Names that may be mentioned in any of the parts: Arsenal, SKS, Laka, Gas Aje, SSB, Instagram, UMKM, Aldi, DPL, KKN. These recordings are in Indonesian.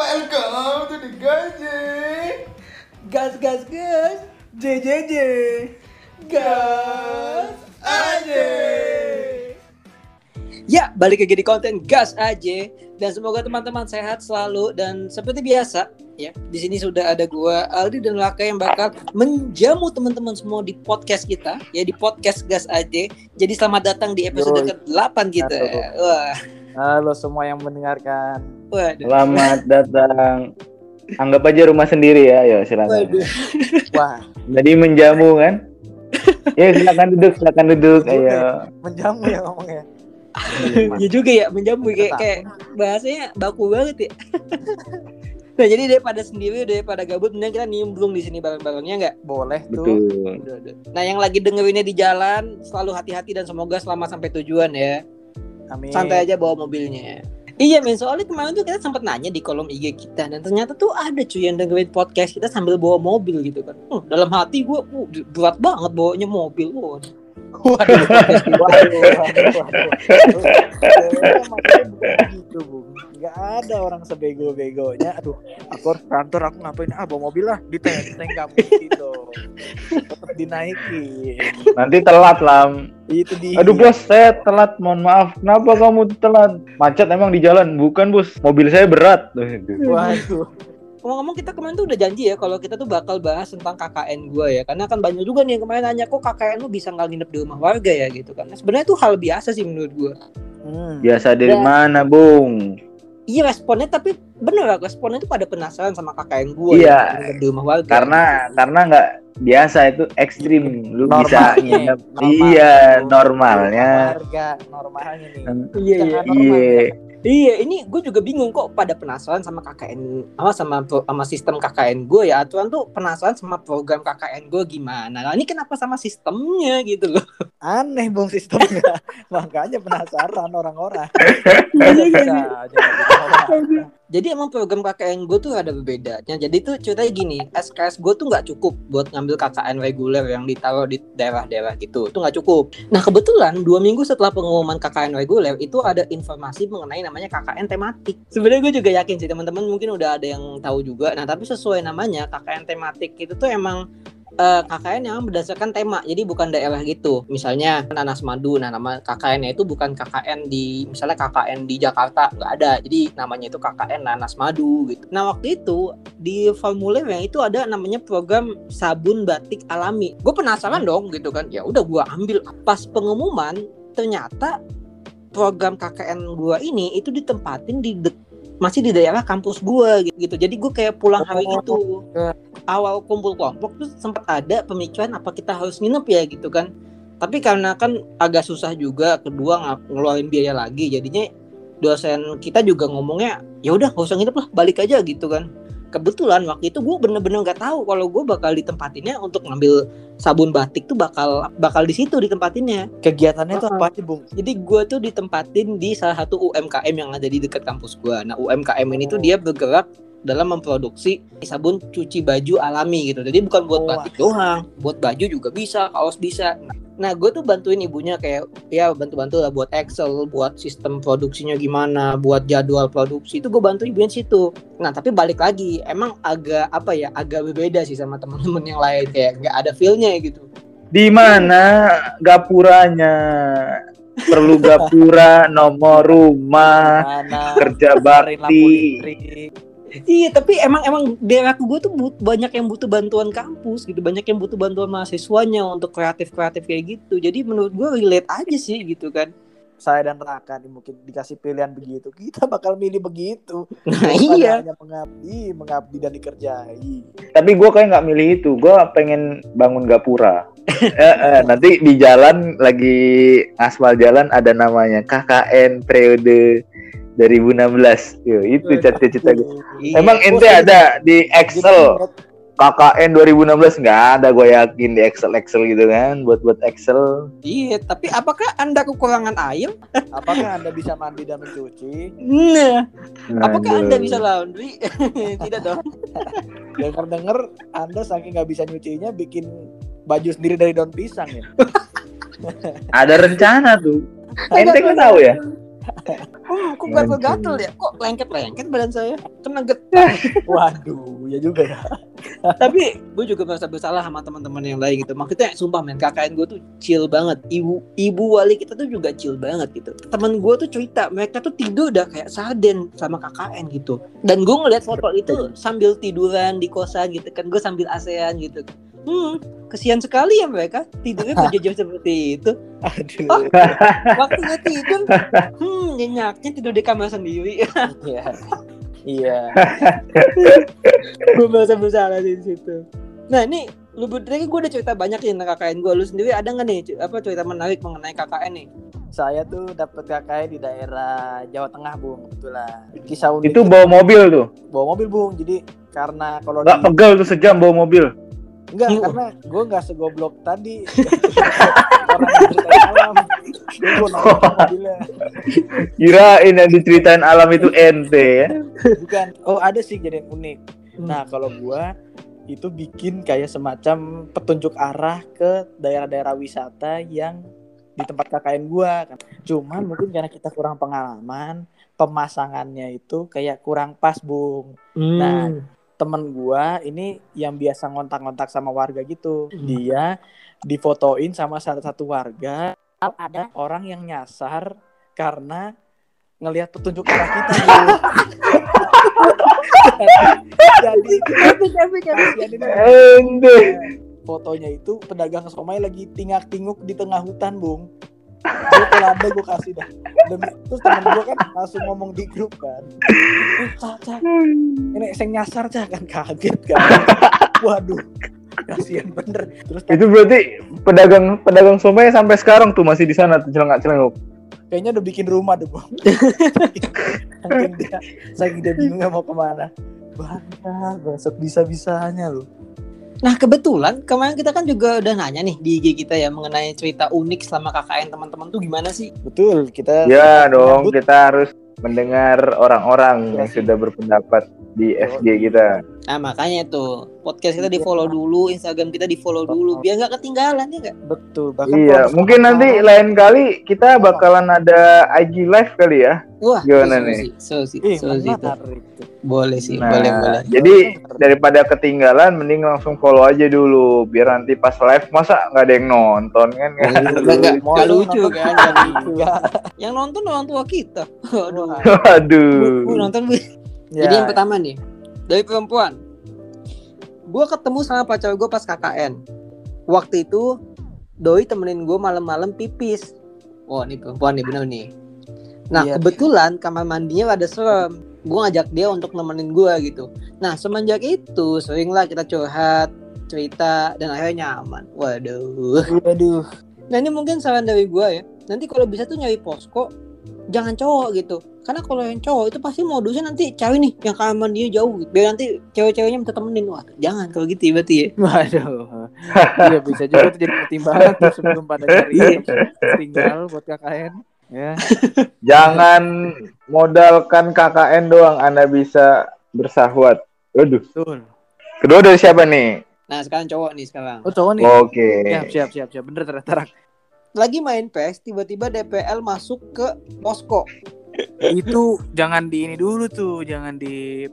Welcome to the Gas Aje. Gas, gas, gas. JJJ. Gas Aje. Ya, balik lagi di konten Gas Aje. Dan semoga teman-teman sehat selalu. Dan seperti biasa, ya, di sini sudah ada gua, Aldi dan Laka yang bakal menjamu teman-teman semua di podcast kita, ya, di podcast Gas Aje. Jadi selamat datang di episode ke-8 kita. Wah. Halo semua yang mendengarkan. Waduh. Selamat datang. Anggap aja rumah sendiri ya, ayo silakan. Waduh. Wah. Jadi menjamu kan? Ya silakan duduk, ayo. Menjamu ya ngomongnya. Ya juga ya, menjamu kayak bahasanya baku banget ya. Nah jadi daripada sendiri, daripada gabut, mending kita nimbrung di sini bareng-barengnya nggak? Boleh tuh. Betul. Nah yang lagi dengerinnya di jalan, selalu hati-hati dan semoga selamat sampai tujuan ya. Amin. Santai aja bawa mobilnya. Iya men, soalnya kemarin tuh kita sempat nanya di kolom IG kita, dan ternyata tuh ada cuy yang dengerin podcast kita sambil bawa mobil gitu kan. Dalam hati gue, berat banget bawanya mobil. Waduh, nggak ada orang sebego-begonya. Aduh, aku harus kantor, aku ngapain? Ah, bawa mobil lah, ditenteng kamu gitu. Tetap dinaikin. Nanti telat lah. Itu dia. Aduh bos, saya telat. Mohon maaf. Kenapa kamu telat? Macet emang di jalan. Bukan bos, mobil saya berat. Waduh. Ngomong-ngomong kita kemarin tuh udah janji ya kalau kita tuh bakal bahas tentang KKN gue ya. Karena kan banyak juga nih yang kemarin nanya, kok KKN lu bisa gak nginep di rumah warga ya gitu kan. Nah, sebenarnya itu hal biasa sih menurut gue. Biasa dari mana Bung? Iya responnya, tapi bener lah responnya tuh pada penasaran sama KKN gue ya, nginep di rumah warga. Karena gak biasa, itu ekstrim. Lu normal, bisa nginep iya normalnya warga, normalnya nih. Iya. Iya, ini gue juga bingung kok pada penasaran sama KKN, sama sistem KKN gue ya. Aturan tuh penasaran sama program KKN gue gimana. Nah, ini kenapa sama sistemnya gitu loh. Aneh Bung sistemnya. Makanya penasaran orang-orang. Jadi emang program KKN gue tuh ada berbedanya. Jadi tuh ceritanya gini, SKS gue tuh gak cukup buat ngambil KKN reguler yang ditaruh di daerah-daerah gitu. Itu gak cukup. Nah kebetulan 2 minggu setelah pengumuman KKN reguler itu ada informasi mengenai namanya KKN tematik. Sebenarnya gue juga yakin sih teman-teman mungkin udah ada yang tahu juga. Nah tapi sesuai namanya KKN tematik itu tuh emang KKN yang berdasarkan tema. Jadi bukan daerah gitu. Misalnya nanas madu, nah nama KKN-nya itu bukan KKN di, misalnya KKN di Jakarta, nggak ada. Jadi namanya itu KKN nanas madu gitu. Nah waktu itu di formulirnya itu ada namanya program sabun batik alami. Gue penasaran dong gitu kan. Ya udah gue ambil. Pas pengumuman ternyata program KKN gue ini itu ditempatin di masih di daerah kampus gue gitu. Jadi gue kayak pulang hari itu awal kumpul kelompok tuh sempat ada pemikiran apa kita harus nginep ya gitu kan. Tapi karena kan agak susah juga, kedua ngeluarin biaya lagi, jadinya dosen kita juga ngomongnya ya udah nggak usah nginep lah, balik aja gitu kan. Kebetulan waktu itu gue bener-bener nggak tahu kalau gue bakal ditempatinnya untuk ngambil sabun batik tuh bakal di situ ditempatinnya. Kegiatannya tuh apa sih Bung? Jadi gue tuh ditempatin di salah satu UMKM yang ada di dekat kampus gue. Nah UMKM ini tuh dia bergerak dalam memproduksi sabun cuci baju alami gitu. Jadi bukan buat batik doang, buat baju juga bisa, kaos bisa. Nah gue tuh bantuin ibunya kayak ya bantu-bantu lah buat Excel, buat sistem produksinya gimana, buat jadwal produksi itu gue bantu ibunya situ. Nah tapi balik lagi emang agak apa ya, agak berbeda sih sama teman-teman yang lain, kayak nggak ada feelnya gitu. Di mana gapuranya? Perlu gapura nomor rumah, mana, kerja bakti. Iya tapi emang daerah gue tuh banyak yang butuh bantuan kampus gitu, banyak yang butuh bantuan mahasiswanya untuk kreatif kayak gitu. Jadi menurut gue relate aja sih gitu kan. Saya dan Raka mungkin dikasih pilihan begitu, kita bakal milih begitu. Nah iya. Hanya mengabdi dan dikerjai. Tapi gue kayak nggak milih itu, gue pengen bangun gapura. Nanti di jalan lagi aspal jalan ada namanya KKN periode 2016, yo, itu cita-cita gue. Emang ente ada di Excel KKN 2016 nggak ada, gue yakin di Excel gitu kan, buat Excel. Iya, tapi apakah anda kekurangan air? Apakah anda bisa mandi dan mencuci? Nah, apakah anda bisa laundry? Tidak dong. Dengar-dengar anda saking nggak bisa nyucinya bikin baju sendiri dari daun pisang ya. Ada rencana tuh. Ente nggak tahu ya? Kok gatel-gatel ya? Kok lengket-lengket badan saya? Kena getah. Waduh, ya juga ya. Tapi gue juga merasa bersalah sama teman-teman yang lain gitu. Maksudnya sumpah men, KKN gue tuh chill banget. Ibu wali kita tuh juga chill banget gitu. Temen gue tuh cerita, mereka tuh tidur udah kayak sarden sama KKN gitu. Dan gue ngeliat foto itu sambil tiduran di kosan gitu kan. Gue sambil ASEAN gitu. Kesian sekali ya mereka, tidurnya berjam-jam seperti itu. Aduh. Oh, waktunya tidur, nyenyaknya tidur di kamar sendiri. Iya. Gue merasa bersalah di situ. Nah ini, lu berdiri gue udah cerita banyak nih tentang KKN gue. Lu sendiri ada nggak nih apa cerita menarik mengenai KKN nih? Saya tuh dapet KKN di daerah Jawa Tengah, Bung. Itulah. Kisah unik. Itu bawa mobil tuh? Bawa mobil, Bung. Jadi karena kalau nggak pegel tuh sejam bawa mobil. Enggak, karena gue gak segoblok tadi orang diceritain alam. Gue nonton mobilnya. Kirain yang diceritain alam itu ente ya? Bukan, oh ada sih kejadian unik. Nah kalau gue itu bikin kayak semacam petunjuk arah ke daerah-daerah wisata yang di tempat KKN gue. Cuman mungkin karena kita kurang pengalaman, pemasangannya itu kayak kurang pas, Bung. Nah temen gua ini yang biasa ngontak-ngontak sama warga gitu, dia difotoin sama salah satu warga. Ada orang yang nyasar karena ngelihat petunjuk arah kita. Jadi fotonya itu pedagang somai lagi tingak-tinguk di tengah hutan, Bung. Gue kelanda gue kasih dah. Terus temen gue kan langsung ngomong di grup kan, Cak, ini saya nyasar Cak, kan kaget kan. Waduh, kasihan bener. Terus itu berarti pedagang somai sampai sekarang tuh masih di sana tuh celengak-celengok. Kayaknya udah bikin rumah deh, Bang. Mungkin dia saking dia bingung mau kemana. Bangga, besok bisa-bisanya lu. Nah kebetulan kemarin kita kan juga udah nanya nih di IG kita ya mengenai cerita unik selama KKN teman-teman tuh gimana sih? Betul, kita ya dong, kita harus mendengar orang-orang yang sudah berpendapat di SG kita. Nah makanya tuh podcast kita di follow dulu, Instagram kita di follow dulu biar nggak ketinggalan ya nggak? Betul. Iya, mungkin nanti lain kali kita bakalan ada IG live kali ya. Wah, gimana nih? So sih. Boleh sih, nah, boleh. Jadi daripada ketinggalan, mending langsung follow aja dulu, biar nanti pas live masa nggak ada yang nonton kan? Nggak lucu kan? Yang nonton orang tua kita. Aduh. Gue nonton. Ya. Jadi yang pertama nih dari perempuan, gue ketemu sama pacar gue pas KKN. Waktu itu doi temenin gue malam-malam pipis. Wah, ini perempuan nih bener nih. Nah kebetulan kamar mandinya rada serem. Gue ngajak dia untuk nemenin gue gitu. Nah semenjak itu seringlah kita curhat, cerita, dan akhirnya nyaman. Waduh. Nah ini mungkin saran dari gue ya, nanti kalau bisa tuh nyari posko jangan cowok gitu. Karena kalau yang cowok itu pasti modusnya nanti cari nih yang kamar mandinya jauh gitu, biar nanti cewek-ceweknya minta temenin. Wah jangan kalau gitu berarti ya. Waduh. Iya bisa juga tuh jadi pertimbangan tuh sebelum pada cari tinggal buat KKN. Ya. Jangan modalkan KKN doang Anda bisa bersahwat. Aduh. Betul. Kedua dari siapa nih? Nah, sekarang cowok nih sekarang. Oh, cowok nih. Oke. Siap. Bener terang. Lagi main PS, tiba-tiba DPL masuk ke posko. Itu jangan di ini dulu tuh, jangan di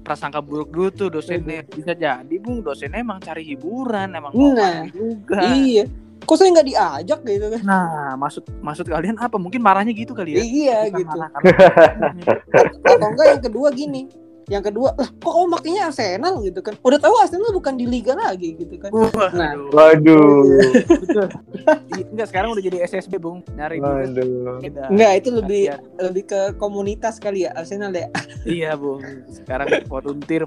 prasangka buruk dulu tuh dosennya. Bisa jadi, Bung, dosennya emang cari hiburan, emang mau juga. Iya. Kok saya nggak diajak gitu kan? Nah, maksud kalian apa? Mungkin marahnya gitu kali ya? Iya, bukan gitu. Atau enggak yang kedua gini. Yang kedua, lah kok kamu makainya Arsenal gitu kan? Udah tahu Arsenal bukan di Liga lagi gitu kan? Nah, waduh. Enggak, sekarang udah jadi SSB, Bung. Nyari gitu. Enggak, itu lebih ke komunitas kali ya Arsenal ya? Iya, Bung. Sekarang volunteer.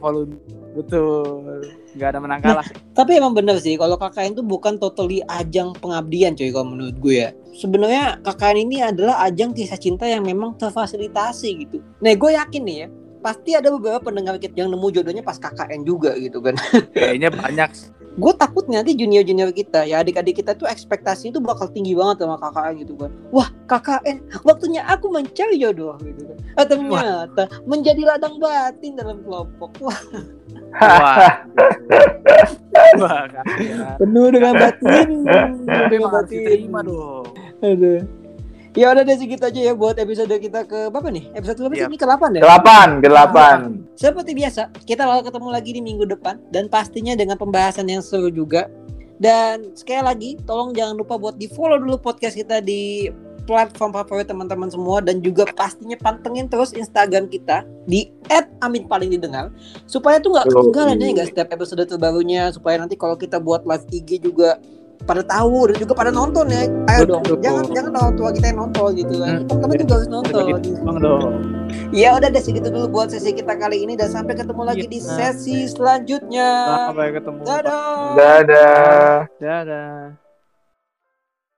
Betul. Enggak ada menang kalah. Nah, tapi emang bener sih kalau KKN itu bukan totally ajang pengabdian coy kalau menurut gue ya. Sebenarnya KKN ini adalah ajang kisah cinta yang memang terfasilitasi gitu. Nah, gue yakin nih ya, pasti ada beberapa pendengar kita yang nemu jodohnya pas KKN juga gitu kan. Kayaknya banyak. Gue takut nanti junior-junior kita ya, adik-adik kita tuh ekspektasinya tuh bakal tinggi banget sama KKN gitu kan. Wah KKN waktunya aku mencari jodoh gitu kan. Ah, ternyata menjadi ladang batin dalam kelompok. Wah penuh dengan batin. Memang harus diterima dong. Aduh. Ya udah deh, segitu aja ya buat episode kita ke berapa nih? Episode 8 ini ke-8 ya? Ke-8. Seperti biasa, kita bakal ketemu lagi di minggu depan dan pastinya dengan pembahasan yang seru juga. Dan sekali lagi, tolong jangan lupa buat di-follow dulu podcast kita di platform favorit teman-teman semua, dan juga pastinya pantengin terus Instagram kita di @aminpalingdidengar supaya tuh nggak ketinggalan ya setiap episode terbarunya, supaya nanti kalau kita buat live IG juga pada tahu dan juga pada nonton ya. Ayo dong, jangan orang tua kita yang nonton gitu kan, teman-teman juga harus nonton. Ya udah deh, segitu dulu buat sesi kita kali ini, dan sampai ketemu lagi di sesi selanjutnya. Sampai ketemu. Dadah.